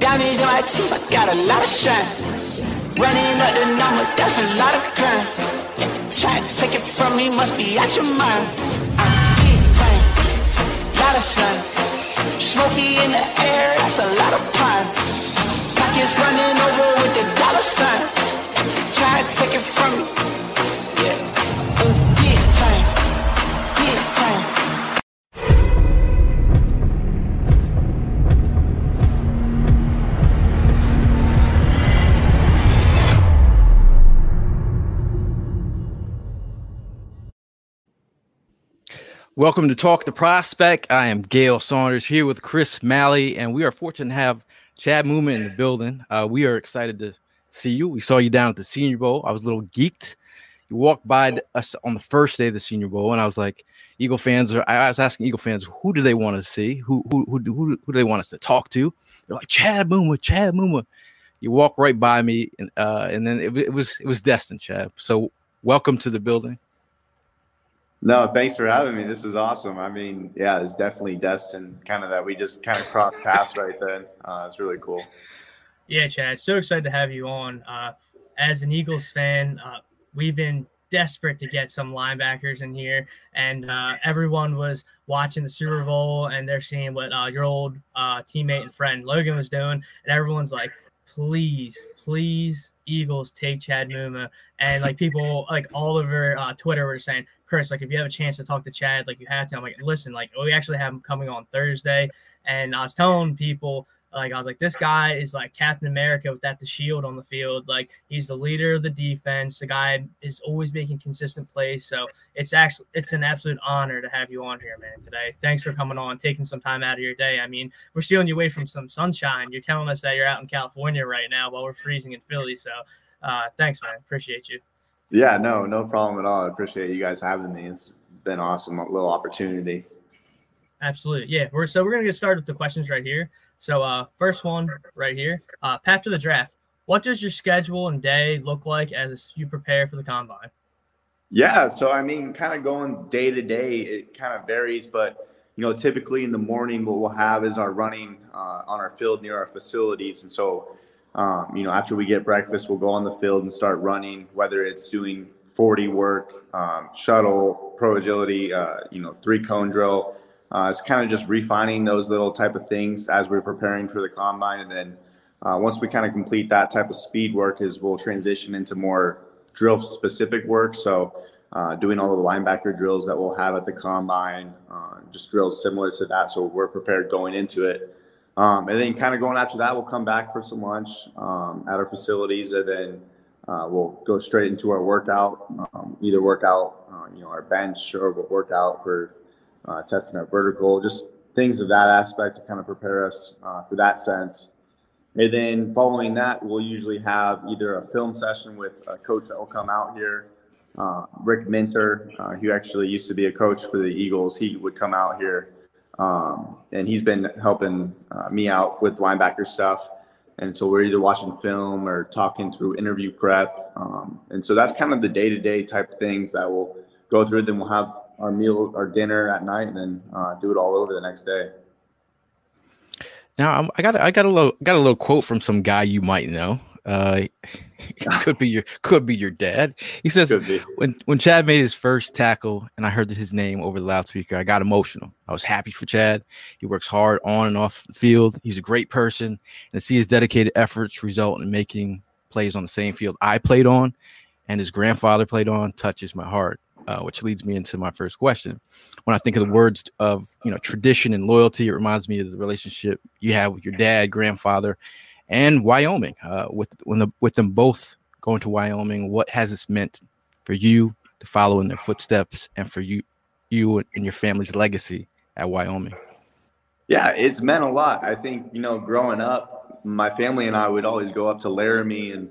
Diamonds in my teeth, I got a lot of shine. Running up the number, that's a lot of crime. Try to take it from me, must be out your mind. I keep playing, lot of sun. Smoky in the air, that's a lot of pine. Pockets running over with the dollar sign. Try to take it from me, yeah. Keep playing, keep playing. Welcome to Talk the Prospect. I am Gail Saunders here with Chris Malley, and we are fortunate to have Chad Muma in the building. We are excited to see you. We saw you down at the Senior Bowl. I was a little geeked. You walked by us on the first day of the Senior Bowl, and I was like, Eagle fans are, I was asking Eagle fans, who do they want to see? Who do they want us to talk to? They're like, Chad Muma, Chad Muma. You walk right by me, and then it was destined, Chad. So welcome to the building. No, thanks for having me. This is awesome. I mean, yeah, it's definitely destined, kind of that we just kind of crossed paths right then. It's really cool. Yeah, Chad, so excited to have you on. As an Eagles fan, we've been desperate to get some linebackers in here, and everyone was watching the Super Bowl, and they're seeing what your old teammate and friend Logan was doing, and everyone's like, please, Eagles, take Chad Muma. And like people like all over Twitter were saying, Chris, like if you have a chance to talk to Chad, like you have to. I'm like, listen, like we actually have him coming on Thursday. And I was telling people, like I was like, this guy is like Captain America without the shield on the field. Like he's the leader of the defense. The guy is always making consistent plays. So it's an absolute honor to have you on here, man, today. Thanks for coming on, taking some time out of your day. I mean, we're stealing you away from some sunshine. You're telling us that you're out in California right now while we're freezing in Philly. So thanks, man. Appreciate you. Yeah, no problem at all. I appreciate you guys having me. It's been awesome, a little opportunity. Absolutely. Yeah. We're going to get started with the questions right here. So first one right here, after the draft, what does your schedule and day look like as you prepare for the combine? Yeah. So, I mean, kind of going day to day, it kind of varies, but you know, typically in the morning, what we'll have is our running on our field near our facilities. And so, you know, after we get breakfast, we'll go on the field and start running, whether it's doing 40 work, shuttle, pro agility, you know, 3-cone drill. It's kind of just refining those little type of things as we're preparing for the combine. And then once we kind of complete that type of speed work is we'll transition into more drill specific work. So doing all the linebacker drills that we'll have at the combine, just drills similar to that. So we're prepared going into it. And then kind of going after that, we'll come back for some lunch at our facilities, and then we'll go straight into our workout, either workout, you know, our bench, or we'll work out for testing our vertical, just things of that aspect to kind of prepare us for that sense. And then following that, we'll usually have either a film session with a coach that will come out here, Rick Minter, who actually used to be a coach for the Eagles. He would come out here. And he's been helping me out with linebacker stuff. And so we're either watching film or talking through interview prep. And so that's kind of the day-to-day type of things that we'll go through. Then we'll have our meal, our dinner at night, and then do it all over the next day. Now I got a little quote from some guy you might know. Could be your dad. He says, when Chad made his first tackle and I heard his name over the loudspeaker, I got emotional. I was happy for Chad. He works hard on and off the field. He's a great person, and to see his dedicated efforts result in making plays on the same field I played on and his grandfather played on touches my heart, which leads me into my first question. When I think of the words of, you know, tradition and loyalty, it reminds me of the relationship you have with your dad, grandfather, and Wyoming, with them both going to Wyoming. What has this meant for you to follow in their footsteps and for you and your family's legacy at Wyoming? Yeah, it's meant a lot. I think, you know, growing up, my family and I would always go up to Laramie and,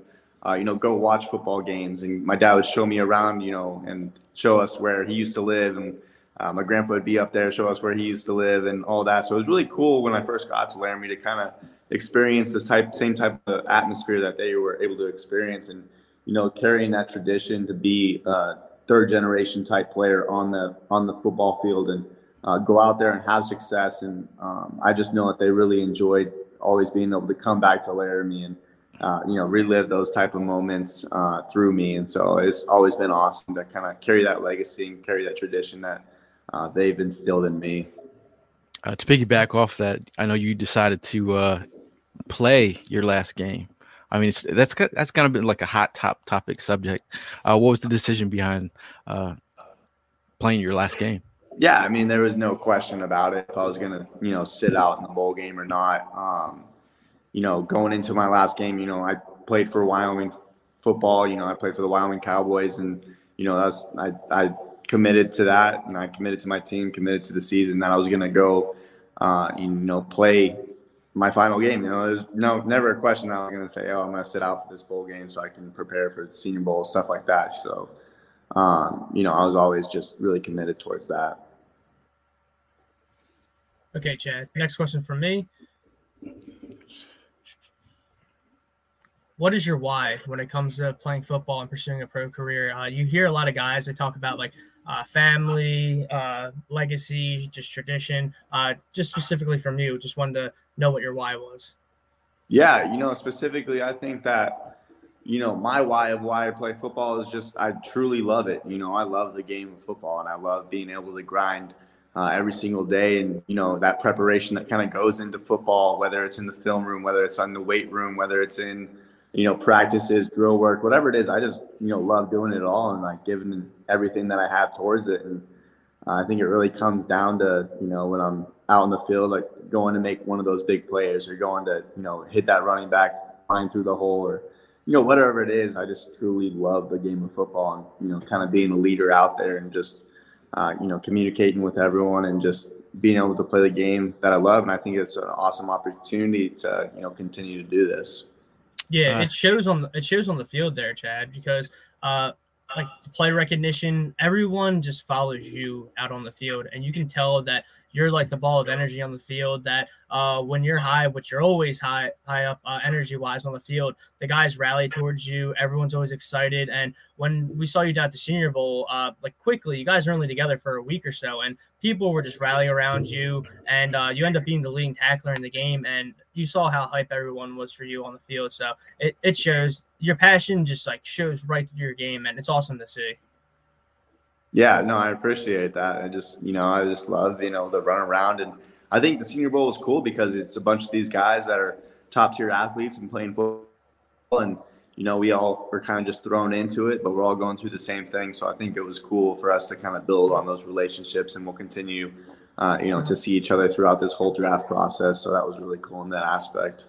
you know, go watch football games. And my dad would show me around, you know, and show us where he used to live. And my grandpa would be up there, show us where he used to live and all that. So it was really cool when I first got to Laramie to kind of experience this same type of atmosphere that they were able to experience. And, you know, carrying that tradition to be a third generation type player on the football field and go out there and have success. And I just know that they really enjoyed always being able to come back to Laramie and, you know, relive those type of moments through me. And so it's always been awesome to kind of carry that legacy and carry that tradition that they've instilled in me. To piggyback off that, I know you decided to play your last game. I mean, that's kind of been like a hot topic subject. What was the decision behind playing your last game? Yeah, I mean, there was no question about it if I was going to, you know, sit out in the bowl game or not. You know, going into my last game, you know, I played for Wyoming football. You know, I played for the Wyoming Cowboys, and, you know, I committed to that, and I committed to my team, committed to the season that I was going to go, you know, play my final game. You know, there's never a question that I was going to say, oh, I'm going to sit out for this bowl game so I can prepare for the Senior Bowl, stuff like that. So, you know, I was always just really committed towards that. Okay, Chad, next question from me. What is your why when it comes to playing football and pursuing a pro career? You hear a lot of guys that talk about like family, legacy, just tradition. Just specifically from you, just wanted to know what your why was. Yeah, you know, specifically, I think that, you know, my why of why I play football is just I truly love it. You know, I love the game of football, and I love being able to grind every single day, and, you know, that preparation that kind of goes into football, whether it's in the film room, whether it's on the weight room, whether it's in, you know, practices, drill work, whatever it is, I just, you know, love doing it all and like giving everything that I have towards it. And I think it really comes down to, you know, when I'm out in the field, like going to make one of those big plays or going to, you know, hit that running back line through the hole or, you know, whatever it is, I just truly love the game of football and, you know, kind of being a leader out there and just, you know, communicating with everyone and just being able to play the game that I love. And I think it's an awesome opportunity to, you know, continue to do this. Yeah, it shows on the field there, Chad, because like the play recognition, everyone just follows you out on the field, and you can tell that you're like the ball of energy on the field. That when you're high, which you're always high up energy wise on the field, the guys rally towards you. Everyone's always excited. And when we saw you down at the Senior Bowl, like quickly, you guys are only together for a week or so, and people were just rallying around you, and you end up being the leading tackler in the game. And you saw how hype everyone was for you on the field. So it shows your passion just like shows right through your game, and it's awesome to see. Yeah, no, I appreciate that. I just, you know, I just love, you know, the run around. And I think the Senior Bowl is cool because it's a bunch of these guys that are top tier athletes and playing football. And, you know, we all are kind of just thrown into it, but we're all going through the same thing. So I think it was cool for us to kind of build on those relationships, and we'll continue, you know, to see each other throughout this whole draft process. So that was really cool in that aspect.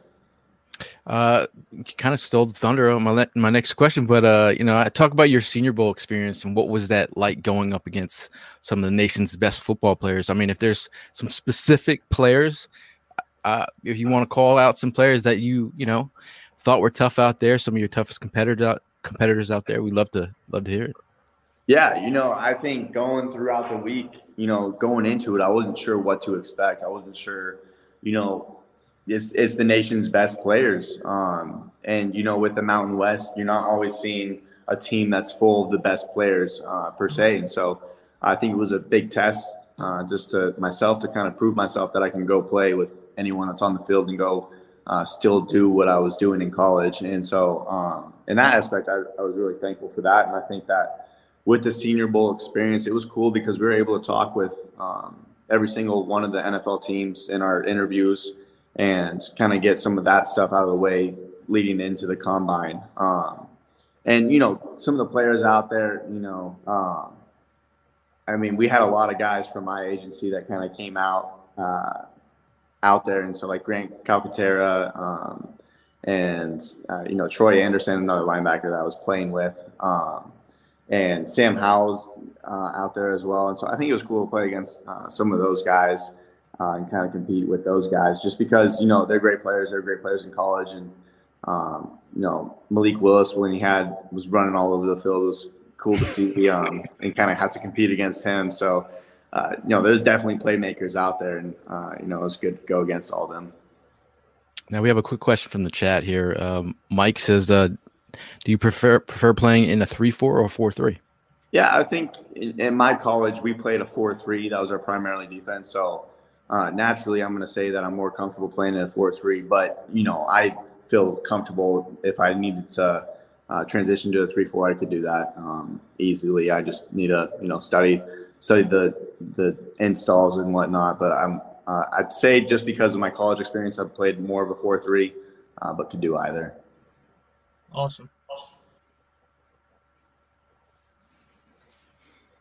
You kind of stole the thunder on my next question, but you know, I talk about your Senior Bowl experience and what was that like going up against some of the nation's best football players. I mean, if there's some specific players, if you want to call out some players that you know thought were tough out there, some of your toughest competitors out there, we'd love to hear it. Yeah, you know, I think going throughout the week, you know, going into it, I wasn't sure what to expect. I wasn't sure, you know. It's the nation's best players. And, you know, with the Mountain West, you're not always seeing a team that's full of the best players per se. And so I think it was a big test just to myself to kind of prove myself that I can go play with anyone that's on the field and go still do what I was doing in college. And so in that aspect, I was really thankful for that. And I think that with the Senior Bowl experience, it was cool because we were able to talk with every single one of the NFL teams in our interviews and kind of get some of that stuff out of the way leading into the combine. And, you know, some of the players out there, you know, I mean, we had a lot of guys from my agency that kind of came out there. And so like Grant Calcaterra and, you know, Troy Anderson, another linebacker that I was playing with, and Sam Howell's out there as well. And so I think it was cool to play against some of those guys. and kind of compete with those guys just because, you know, they're great players. They're great players in college. And, you know, Malik Willis, when he had was running all over the field, it was cool to see and kind of had to compete against him. So, you know, there's definitely playmakers out there, and, you know, it's good to go against all of them. Now we have a quick question from the chat here. Mike says, do you prefer playing in a 3-4 or a 4-3? Yeah, I think in my college, we played a 4-3. That was our primarily defense. So naturally, I'm going to say that I'm more comfortable playing in a 4-3. But, you know, I feel comfortable if I needed to transition to a 3-4, I could do that easily. I just need to, you know, study the installs and whatnot. But I'd say just because of my college experience, I've played more of a 4-3, but could do either. Awesome.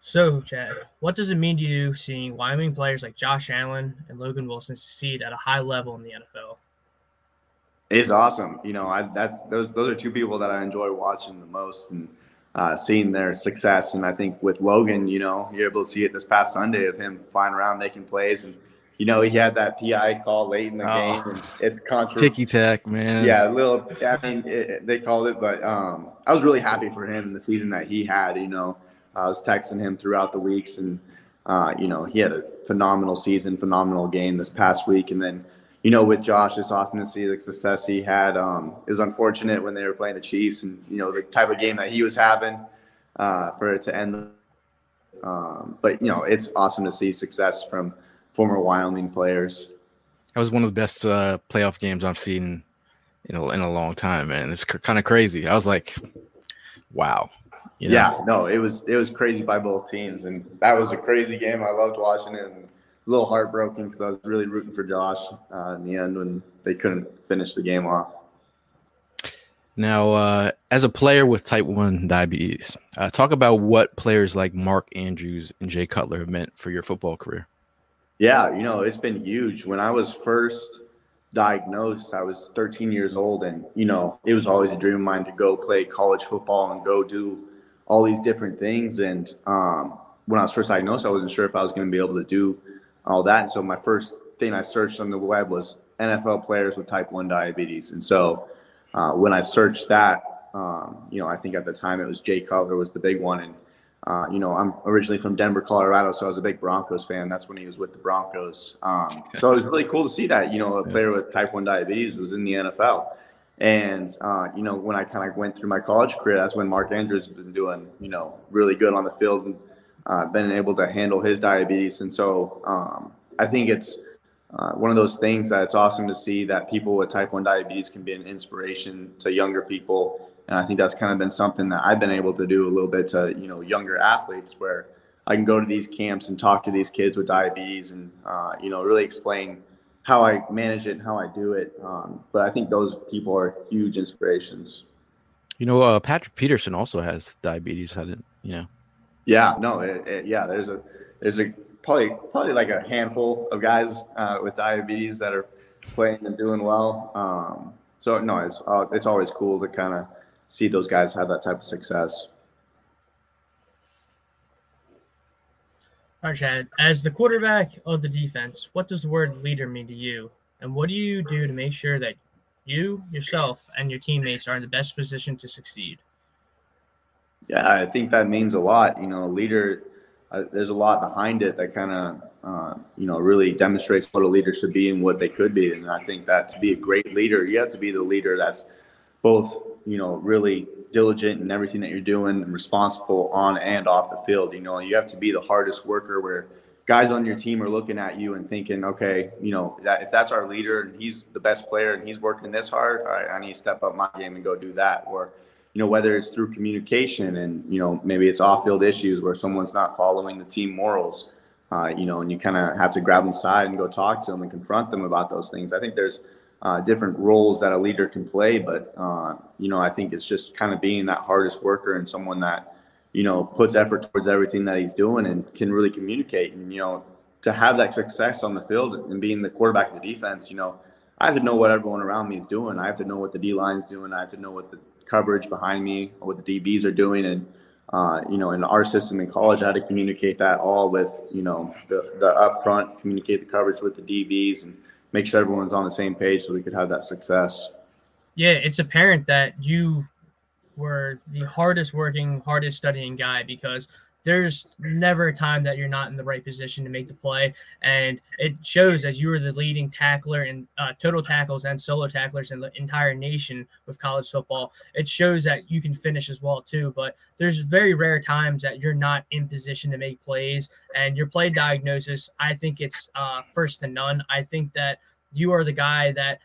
So, Chad, what does it mean to you seeing Wyoming players like Josh Allen and Logan Wilson succeed at a high level in the NFL? It's awesome. You know, those are two people that I enjoy watching the most and seeing their success. And I think with Logan, you know, you're able to see it this past Sunday of him flying around making plays. And, you know, he had that PI call late in the game. And it's controversial. Ticky tack, man. Yeah, a little. I mean, they called it, but I was really happy for him in the season that he had, you know. I was texting him throughout the weeks, and, you know, he had a phenomenal season, phenomenal game this past week. And then, you know, with Josh, it's awesome to see the success he had. It was unfortunate when they were playing the Chiefs and, you know, the type of game that he was having for it to end. But, you know, it's awesome to see success from former Wyoming players. That was one of the best playoff games I've seen in a long time, man. It's kind of crazy. I was like, wow. You know? Yeah, no, it was crazy by both teams, and that was a crazy game. I loved watching it, and a little heartbroken because I was really rooting for Josh in the end when they couldn't finish the game off. Now, as a player with type 1 diabetes, talk about what players like Mark Andrews and Jay Cutler have meant for your football career. Yeah, you know, it's been huge. When I was first diagnosed, I was 13 years old, and, you know, it was always a dream of mine to go play college football and go do all these different things. And when I was first diagnosed, I wasn't sure if I was going to be able to do all that. And so my first thing I searched on the web was NFL players with type 1 diabetes. And so when I searched that, you know, I think at the time it was Jay Cutler was the big one. And, you know, I'm originally from Denver, Colorado, so I was a big Broncos fan. That's when he was with the Broncos. So it was really cool to see that, you know, a player with type 1 diabetes was in the NFL. And, you know, when I kind of went through my college career, that's when Mark Andrews has been doing, you know, really good on the field and been able to handle his diabetes. And so I think it's one of those things that it's awesome to see that people with type 1 diabetes can be an inspiration to younger people. And I think that's kind of been something that I've been able to do a little bit to, you know, younger athletes where I can go to these camps and talk to these kids with diabetes and, you know, really explain how I manage it and how I do it. But I think those people are huge inspirations. You know, Patrick Peterson also has diabetes. I didn't, you know? Yeah, no. Yeah. There's a probably like a handful of guys with diabetes that are playing and doing well. So no, it's always cool to kind of see those guys have that type of success. All right, Chad, as the quarterback of the defense, what does the word leader mean to you? And what do you do to make sure that you, yourself, and your teammates are in the best position to succeed? Yeah, I think that means a lot. You know, leader, there's a lot behind it that kind of, you know, really demonstrates what a leader should be and what they could be. And I think that to be a great leader, you have to be the leader that's both, you know, really diligent in everything that you're doing and responsible on and off the field. You know, you have to be the hardest worker where guys on your team are looking at you and thinking, okay, you know, that if that's our leader and he's the best player and he's working this hard, all right, I need to step up my game and go do that. Or, you know, whether it's through communication and, you know, maybe it's off-field issues where someone's not following the team morals, you know, and you kind of have to grab them aside and go talk to them and confront them about those things. I think there's different roles that a leader can play. But, you know, I think it's just kind of being that hardest worker and someone that, you know, puts effort towards everything that he's doing and can really communicate. And, you know, to have that success on the field and being the quarterback of the defense, you know, I have to know what everyone around me is doing. I have to know what the D line's doing. I have to know what the coverage behind me, what the DBs are doing. And You know, in our system in college, I had to communicate that all with, you know, the up front, communicate the coverage with the DBs and make sure everyone's on the same page so we could have that success. Yeah, it's apparent that you were the hardest working, hardest studying guy, because there's never a time that you're not in the right position to make the play. And it shows, as you were the leading tackler in total tackles and solo tacklers in the entire nation with college football. It shows that you can finish as well too, but there's very rare times that you're not in position to make plays, and your play diagnosis, I think it's first to none. I think that you are the guy that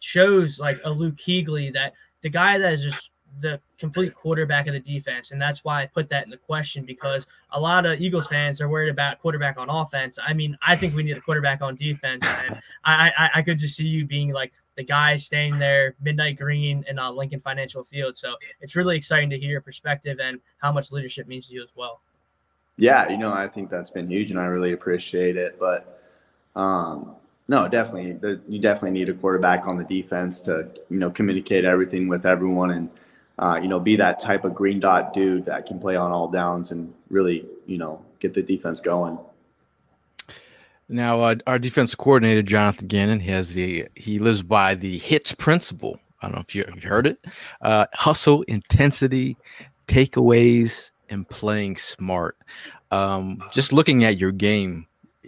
shows, like a Luke Kuechly, that the guy that is just the complete quarterback of the defense. And that's why I put that in the question, because a lot of Eagles fans are worried about quarterback on offense. I mean, I think we need a quarterback on defense. And I could just see you being like the guy staying there, midnight green in Lincoln Financial Field. So it's really exciting to hear your perspective and how much leadership means to you as well. Yeah, you know, I think that's been huge and I really appreciate it. But no, definitely, you definitely need a quarterback on the defense to, you know, communicate everything with everyone and, you know, be that type of green dot dude that can play on all downs and really, you know, get the defense going. Now, our defensive coordinator, Jonathan Gannon, he lives by the HITS principle. I don't know if you've heard it. Hustle, intensity, takeaways, and playing smart. Just looking at your game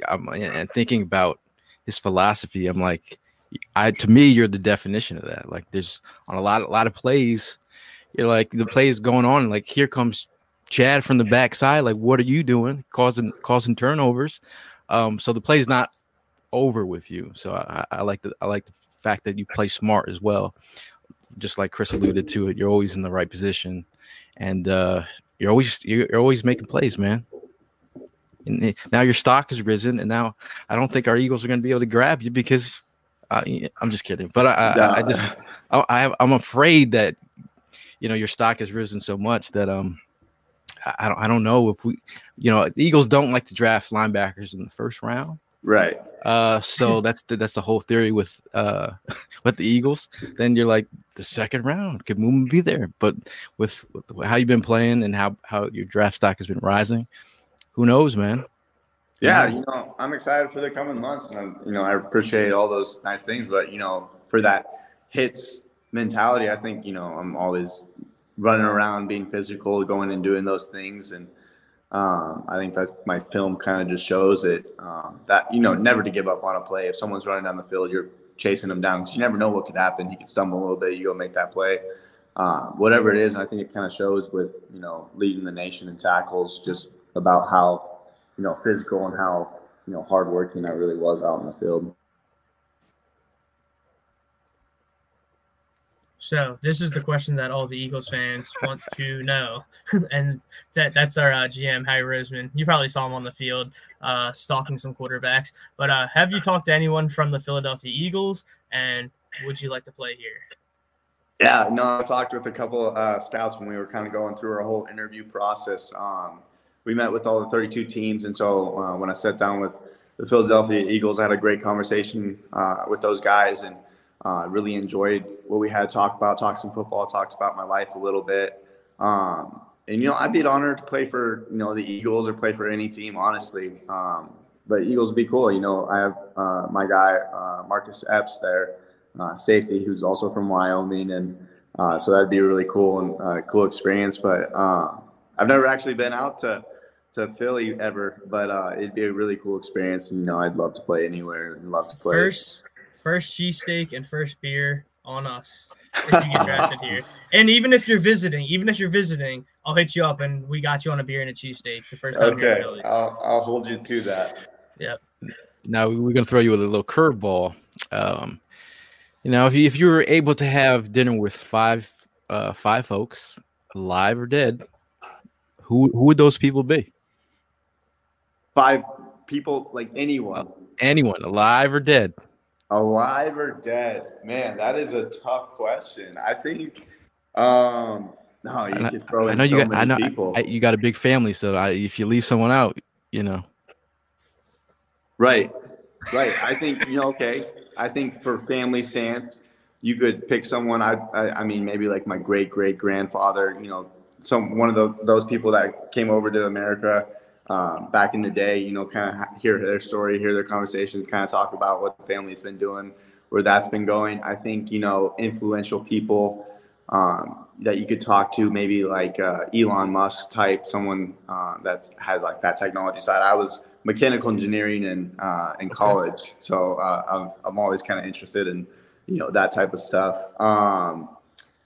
and thinking about his philosophy, I'm like, to me, you're the definition of that. Like, there's on a lot of plays, you're like, the play is going on, like, here comes Chad from the backside. Like, what are you doing? Causing turnovers. So the play's not over with you. So I like the fact that you play smart as well. Just like Chris alluded to it, you're always in the right position, and you're always making plays, man. And now your stock has risen, and now I don't think our Eagles are going to be able to grab you, because I'm just kidding. But I'm afraid that, you know, your stock has risen so much that I don't know if we, you know, the Eagles don't like to draft linebackers in the first round, right? So that's the whole theory with the Eagles. Then you're like, the second round could Muma be there, but with how you've been playing and how your draft stock has been rising, who knows, man? Yeah, you know, I'm excited for the coming months, and I'm, you know, I appreciate all those nice things, but you know, for that HITS mentality, I think, you know, I'm always running around, being physical, going and doing those things, and I think that my film kind of just shows it, that, you know, never to give up on a play. If someone's running down the field, you're chasing them down, because you never know what could happen. He could stumble a little bit, you go make that play, whatever it is. And I think it kind of shows with, you know, leading the nation in tackles, just about how, you know, physical and how, you know, hardworking I really was out in the field. So this is the question that all the Eagles fans want to know, and that's our GM, Harry Roseman. You probably saw him on the field stalking some quarterbacks, but have you talked to anyone from the Philadelphia Eagles, and would you like to play here? Yeah, no, I talked with a couple scouts when we were kind of going through our whole interview process. We met with all the 32 teams, and so when I sat down with the Philadelphia Eagles, I had a great conversation with those guys, and really enjoyed what we had to talk about, talked some football, talked about my life a little bit. And, you know, I'd be honored to play for, you know, the Eagles or play for any team, honestly. But Eagles would be cool. You know, I have my guy, Marcus Epps there, safety, who's also from Wyoming. And so that'd be really cool and cool experience. But I've never actually been out to Philly ever, but it'd be a really cool experience. And, you know, I'd love to play anywhere and love to play. First cheesesteak and first beer on us if you get drafted here. And even if you're visiting, I'll hit you up and we got you on a beer and a cheesesteak the first time. Okay, here. I'll hold you to that. Yep. Now we're gonna throw you a little curveball. You know, if you were able to have dinner with five folks, alive or dead, who would those people be? Five people, like anyone. Anyone, alive or dead. Alive or dead? Man, that is a tough question. I think no, you could throw in so many people. You got a big family, so if you leave someone out, you know. Right. I think, you know, okay. I think for family stance, you could pick someone. I mean, maybe like my great-great-grandfather, you know, one of those people that came over to America back in the day, you know, kind of hear their story, hear their conversations, kind of talk about what the family's been doing, where that's been going. I think, you know, influential people that you could talk to, maybe like Elon Musk type, someone that's had like that technology side. I was mechanical engineering in college, so I'm always kind of interested in, you know, that type of stuff.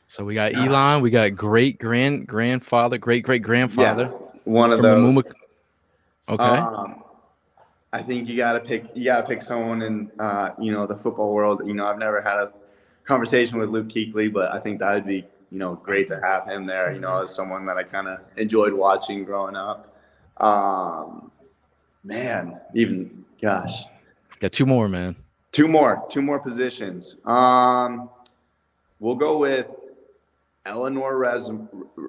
So we got Elon, we got great-great-grandfather. Yeah, one of those. The Muma. Okay. I think you gotta pick someone in you know, the football world. You know, I've never had a conversation with Luke Kuechly, but I think that would be, you know, great to have him there. You know, as someone that I kind of enjoyed watching growing up. Got two more, man. Two more positions. We'll go with Eleanor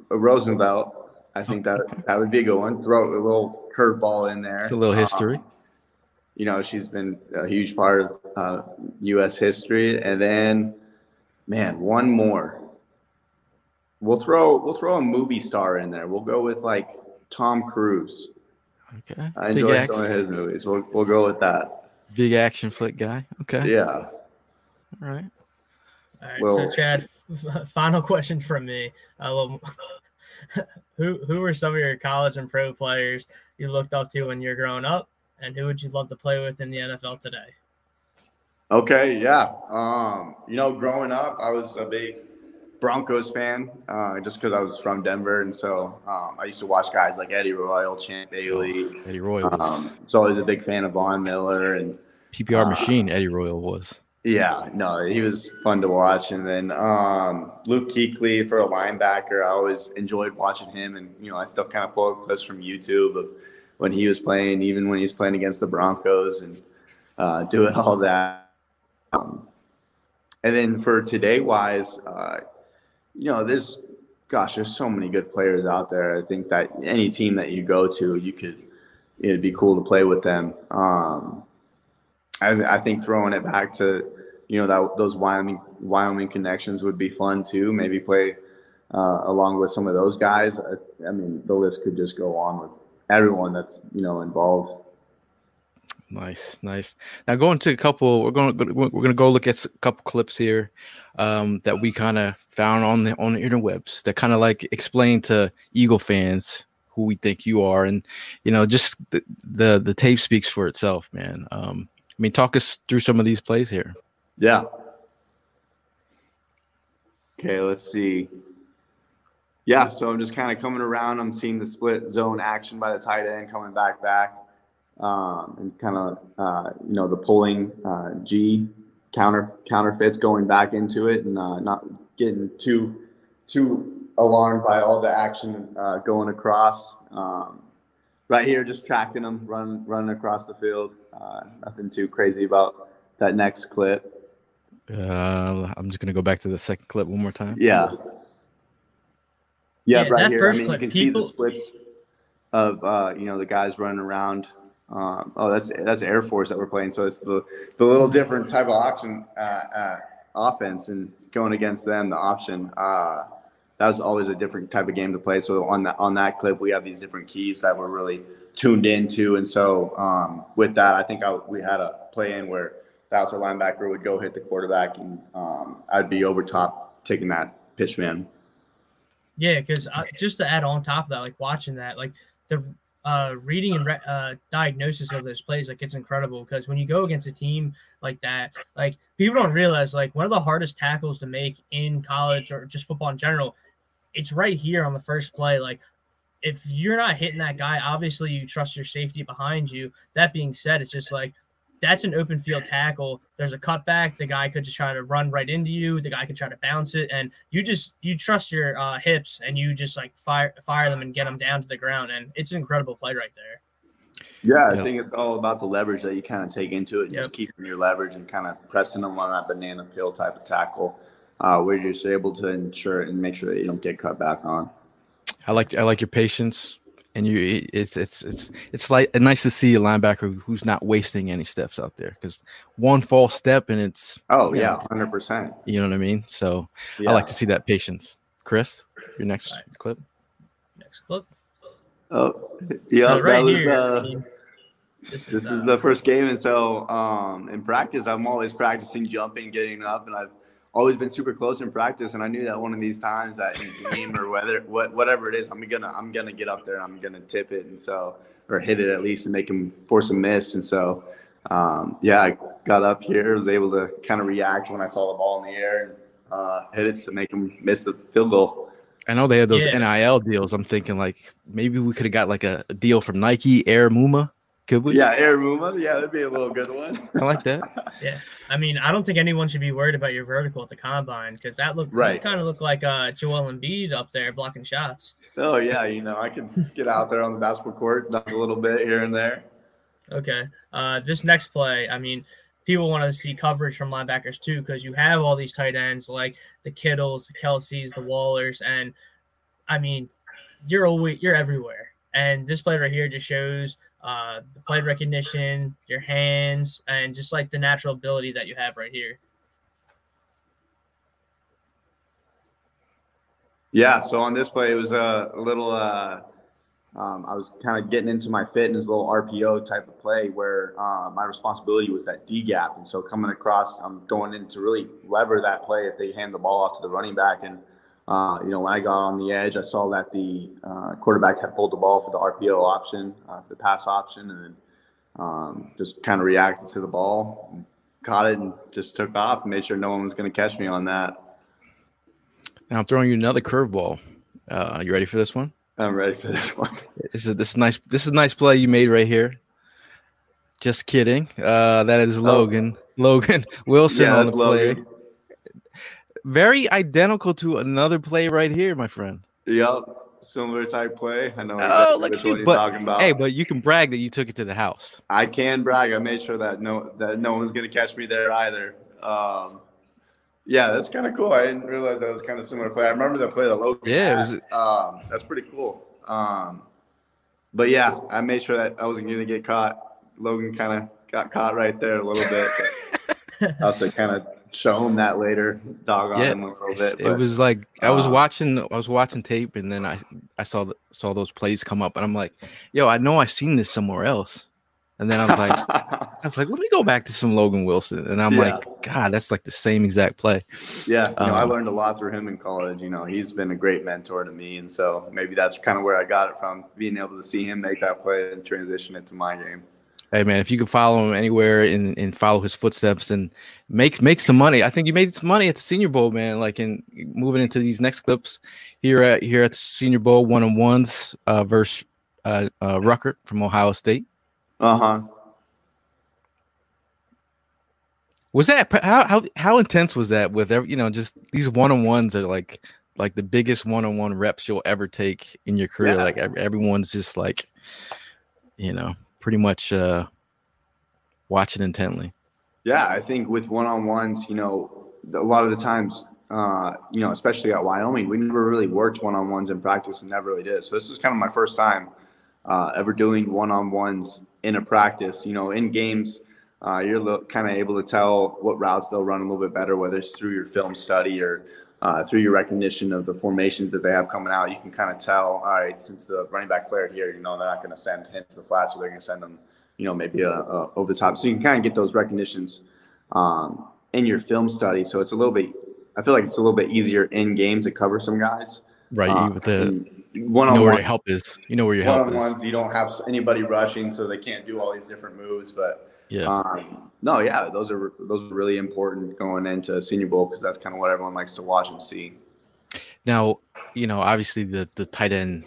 Roosevelt. I think that would be a good one. Throw a little curveball in there. It's a little history. You know, she's been a huge part of U.S. history. And then, man, one more. We'll throw a movie star in there. We'll go with like Tom Cruise. Okay. I enjoy some of his movies. We'll go with that. Big action flick guy. Okay. Yeah. All right. Well, so Chad, final question from me. Who were some of your college and pro players you looked up to when you were growing up, and who would you love to play with in the NFL today? Okay. Yeah. You know, growing up, I was a big Broncos fan, just because I was from Denver, and so I used to watch guys like Eddie Royal, Champ Bailey. Eddie Royal was always a big fan of Von Miller and PPR machine. Eddie Royal was. Yeah, no, he was fun to watch. And then Luke Kuechly for a linebacker, I always enjoyed watching him, and you know, I still kind of pull up clips from YouTube of when he was playing, even when he was playing against the Broncos and doing all that. And then for today wise, you know, there's so many good players out there. I think that any team that you go to, it'd be cool to play with them. I think throwing it back to, you know, those Wyoming connections would be fun too. Maybe play along with some of those guys. I mean, the list could just go on with everyone that's, you know, involved. Nice. Now we're gonna go look at a couple clips here that we kind of found on the interwebs that kind of like explain to Eagle fans who we think you are, and you know, just the tape speaks for itself, man. I mean, talk us through some of these plays here. Yeah. Okay, let's see. Yeah, so I'm just kind of coming around. I'm seeing the split zone action by the tight end coming back. And kind of, you know, the pulling G counterfeits going back into it, and not getting too alarmed by all the action going across. Right here, just tracking them, running across the field. Nothing too crazy about that next clip. I'm just going to go back to the second clip one more time. Yeah. Yeah, right here. I mean, you can see the splits of, you know, the guys running around. That's Air Force that we're playing, so it's the little different type of option offense, and going against them, the option that was always a different type of game to play. So on that clip, we have these different keys that we're really tuned into, and so with that, I think we had a play in where the outside linebacker would go hit the quarterback, and I'd be over top taking that pitch man. Yeah, because just to add on top of that, like watching that, like the reading and diagnosis of those plays, like, it's incredible, because when you go against a team like that, like, people don't realize, like, one of the hardest tackles to make in college or just football in general, it's right here on the first play. Like, if you're not hitting that guy, obviously you trust your safety behind you. That being said, it's just like, that's an open field tackle. There's a cutback. The guy could just try to run right into you. The guy could try to bounce it, and you trust your hips, and you just like fire them and get them down to the ground. And it's an incredible play right there. Yeah, I think it's all about the leverage that you kind of take into it, and just keeping your leverage and kind of pressing them on that banana peel type of tackle, where you're just able to ensure and make sure that you don't get cut back on. I like your patience. And it's like nice to see a linebacker who's not wasting any steps out there, because one false step and it's 100%. You know what I mean? So yeah. I like to see that patience. Chris, your next clip. Next clip. Oh, yeah. Right, that was here, this is the first game. And so in practice, I'm always practicing jumping, getting up, and I've always been super close in practice. And I knew that one of these times that in game or whatever it is, I'm gonna get up there and I'm gonna tip it, and so, or hit it at least, and make him force a miss. And so, yeah, I got up here, was able to kind of react when I saw the ball in the air and hit it to make him miss the field goal. I know they had those NIL deals. I'm thinking, like, maybe we could have got like a deal from Nike, Air Muma. Could we? Yeah, Air Muma. Yeah, that'd be a little good one. I like that. Yeah. I mean, I don't think anyone should be worried about your vertical at the combine, because that looked right. Kind of looked like Joel Embiid up there blocking shots. Oh, yeah. You know, I could get out there on the basketball court, knock a little bit here and there. Okay. This next play, I mean, people want to see coverage from linebackers too, because you have all these tight ends like the Kittles, the Kelseys, the Wallers, and I mean, you're everywhere. And this play right here just shows the play recognition, your hands, and just like the natural ability that you have right here. Yeah. So on this play, it was a little. I was kind of getting into my fit, and this little RPO type of play where my responsibility was that D gap. And so coming across, I'm going in to really lever that play if they hand the ball off to the running back. And, you know, when I got on the edge, I saw that the quarterback had pulled the ball for the RPO option, the pass option, and then just kind of reacted to the ball, caught it, and just took off and made sure no one was going to catch me on that. Now I'm throwing you another curveball. You ready for this one? I'm ready for this one. This is a nice play you made right here. Just kidding. That is Logan Wilson on the play. Logan. Very identical to another play right here, my friend. Yep, similar type play. I know. Oh, look at you! But you can brag that you took it to the house. I can brag. I made sure that no one's gonna catch me there either. Yeah, that's kind of cool. I didn't realize that was kind of similar play. I remember that play that Logan had. That's pretty cool. But, yeah, I made sure that I wasn't going to get caught. Logan kind of got caught right there a little bit. I'll have to kind of show him that later, dog on him a little bit. But, it was like I was watching tape, and then I saw those plays come up, and I'm like, yo, I know I've seen this somewhere else. And then I was like, let me go back to some Logan Wilson. And I'm like, God, that's like the same exact play. Yeah, I learned a lot through him in college. You know, he's been a great mentor to me. And so maybe that's kind of where I got it from, being able to see him make that play and transition it to my game. Hey, man, if you can follow him anywhere and follow his footsteps and make some money. I think you made some money at the Senior Bowl, man, like in moving into these next clips here at the Senior Bowl, one-on-ones versus Ruckert from Ohio State. Uh-huh. Was that how intense was that with every, you know, just these one-on-ones are like the biggest one-on-one reps you'll ever take in your career. Yeah. Like everyone's just like, you know, pretty much watching intently. Yeah, I think with one-on-ones, you know, a lot of the times you know, especially at Wyoming, we never really worked one-on-ones in practice and never really did. So this was kind of my first time ever doing one-on-ones in a practice. You know, in games, you're kind of able to tell what routes they'll run a little bit better, whether it's through your film study or through your recognition of the formations that they have coming out. You can kind of tell, all right, since the running back flared here, you know, they're not going to send him to the flat, so they're going to send him, you know, maybe a over the top. So you can kind of get those recognitions in your film study. So it's a little bit, I feel like it's a little bit easier in games to cover some guys. Right, one-on-one, you know where your help is. You know where your help is. One-on-ones, you don't have anybody rushing, so they can't do all these different moves. But those are really important going into Senior Bowl, because that's kind of what everyone likes to watch and see. Now, you know, obviously the tight end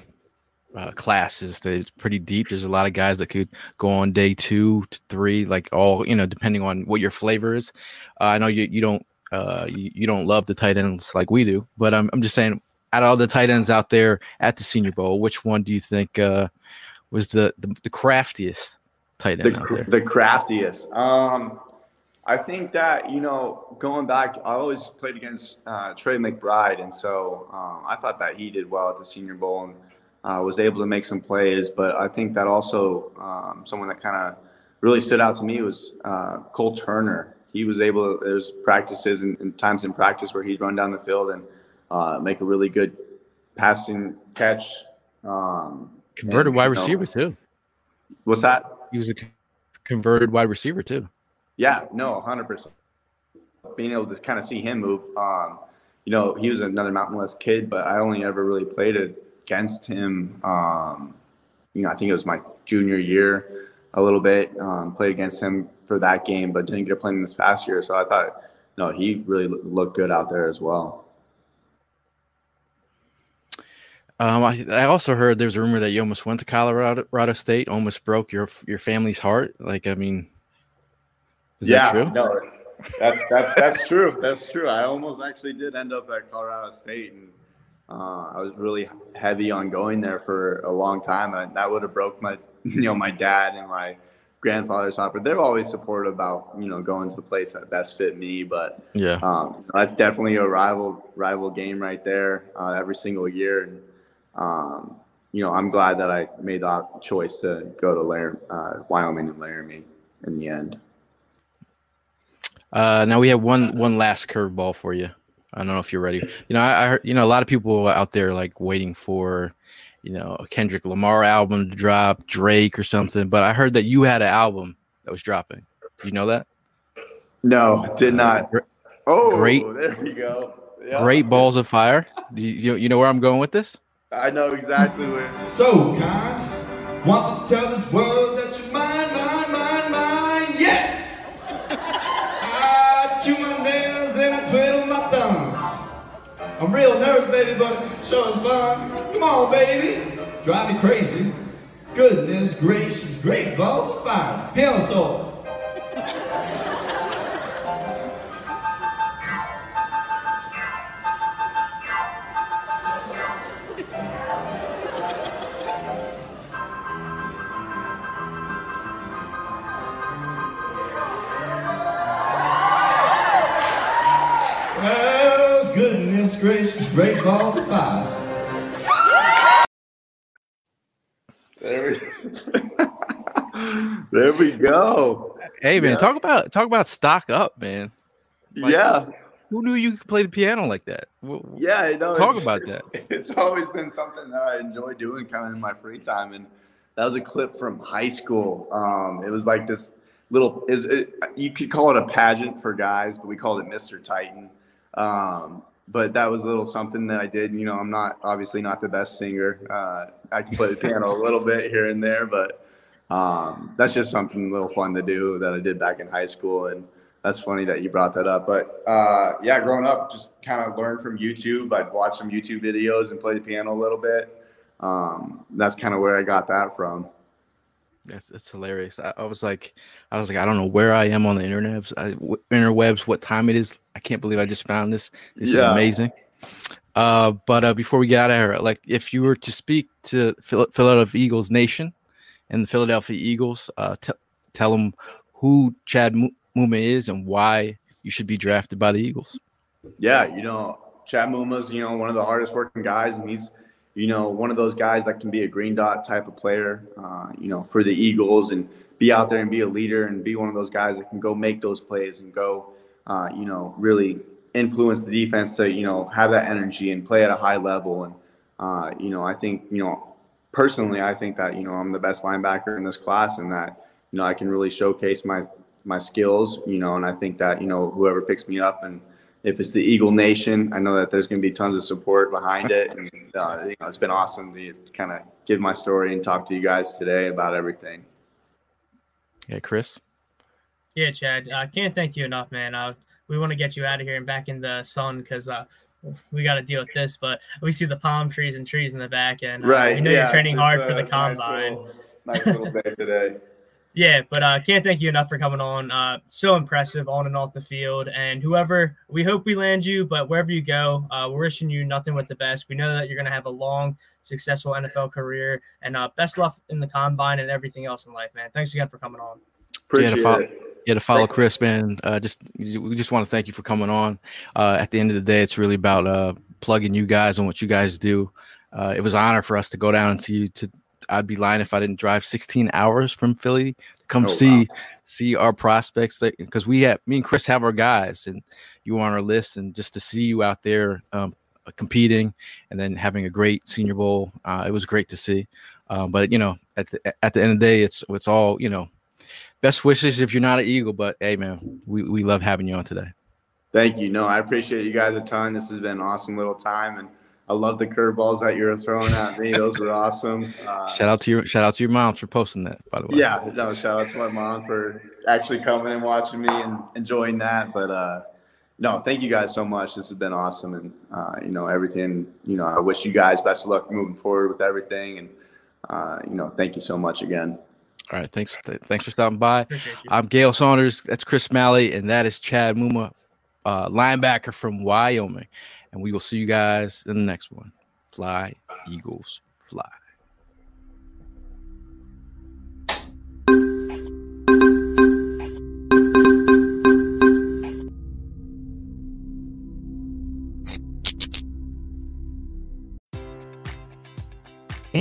classes, it's pretty deep. There's a lot of guys that could go on day 2 to 3, like all, you know, depending on what your flavor is. I know you don't love the tight ends like we do, but I'm just saying. Out of all the tight ends out there at the Senior Bowl, which one do you think was the craftiest tight end out there? The craftiest. I think that, you know, going back, I always played against Trey McBride, and so I thought that he did well at the Senior Bowl and was able to make some plays. But I think that also someone that kind of really stood out to me was Cole Turner. He was able to – there's practices and times in practice where he'd run down the field and make a really good passing catch Converted wide receiver too. What's that? He was a converted wide receiver too. Yeah, no, 100%. Being able to kind of see him move. You know, he was another Mountain West kid, but I only ever really played against him. You know, I think it was my junior year a little bit. Played against him for that game, but didn't get to play him this past year. So I thought, no, he really looked good out there as well. I also heard there was a rumor that you almost went to Colorado State, almost broke your family's heart. Like, I mean, is that true? No, that's true. That's true. I almost actually did end up at Colorado State, and I was really heavy on going there for a long time. And that would have broke my dad and my grandfather's heart. But they're always supportive about, you know, going to the place that best fit me. But yeah, that's definitely a rival game right there every single year. And, you know, I'm glad that I made the choice to go to Wyoming and Laramie in the end. Now we have one last curveball for you. I don't know if you're ready. You know, I heard, you know, a lot of people out there like waiting for, you know, a Kendrick Lamar album to drop, Drake or something. But I heard that you had an album that was dropping. You know that? No, did not. Oh, great! There you go. Yeah. Great Balls of Fire. You know where I'm going with this? I know exactly where. So kind, want to tell this world that you're mine, yes! I chew my nails and I twiddle my thumbs. I'm real nervous, baby, but it sure is fun. Come on, baby, drive me crazy. Goodness gracious, great balls of fire. Piano solo. Gracious, great balls of fire. There we go. Hey man, talk about stock up, man. Like, yeah. Who knew you could play the piano like that? Yeah, I know. Talk about that. It's always been something that I enjoy doing, kind of in my free time. And that was a clip from high school. It was like this little. You could call it a pageant for guys, but we called it Mr. Titan. But that was a little something that I did. You know, I'm obviously not the best singer. I can play the piano a little bit here and there, but that's just something a little fun to do that I did back in high school. And that's funny that you brought that up. But yeah, growing up, just kind of learned from YouTube. I'd watch some YouTube videos and play the piano a little bit. That's kind of where I got that from. That's hilarious. I was like, I don't know where I am on the interwebs, what time it is. I can't believe I just found this. This is amazing. But before we get out of here, like if you were to speak to Philadelphia Eagles Nation and the Philadelphia Eagles, tell them who Chad Muma is and why you should be drafted by the Eagles. Yeah, you know, Chad Muma's, you know, one of the hardest working guys, and he's, you know, one of those guys that can be a green dot type of player, you know, for the Eagles, and be out there and be a leader and be one of those guys that can go make those plays and go, you know, really influence the defense to, you know, have that energy and play at a high level. And, you know, I think, you know, personally, I think that, you know, I'm the best linebacker in this class and that, you know, I can really showcase my skills, you know, and I think that, you know, whoever picks me up and, if it's the Eagle Nation, I know that there's going to be tons of support behind it. And you know, it's been awesome to kind of give my story and talk to you guys today about everything. Yeah, Chris? Yeah, Chad, I can't thank you enough, man. We want to get you out of here and back in the sun because we got to deal with this. But we see the palm trees and trees in the back. And right. We know you're training hard for the combine. Nice little day today. Yeah, but I can't thank you enough for coming on. So impressive on and off the field. And whoever, we hope we land you, but wherever you go, we're wishing you nothing but the best. We know that you're going to have a long, successful NFL career. And best luck in the combine and everything else in life, man. Thanks again for coming on. Appreciate it. To follow Chris, man. We just want to thank you for coming on. At the end of the day, it's really about plugging you guys and what you guys do. It was an honor for us to go down and see you to. I'd be lying if I didn't drive 16 hours from Philly to come see our prospects, because me and Chris have our guys, and you on our list, and just to see you out there competing and then having a great Senior Bowl. It was great to see. But, you know, at the end of the day, it's all, you know, best wishes if you're not an Eagle. But, hey, man, we love having you on today. Thank you. No, I appreciate you guys a ton. This has been an awesome little time. And I love the curveballs that you were throwing at me. Those were awesome. Shout out to your mom for posting that, by the way. Yeah, no, shout out to my mom for actually coming and watching me and enjoying that. But, no, thank you guys so much. This has been awesome. And, you know, everything, you know, I wish you guys best of luck moving forward with everything. And, you know, thank you so much again. All right. Thanks for stopping by. I'm Gail Saunders. That's Chris Malley. And that is Chad Muma, linebacker from Wyoming. And we will see you guys in the next one. Fly, Eagles, fly.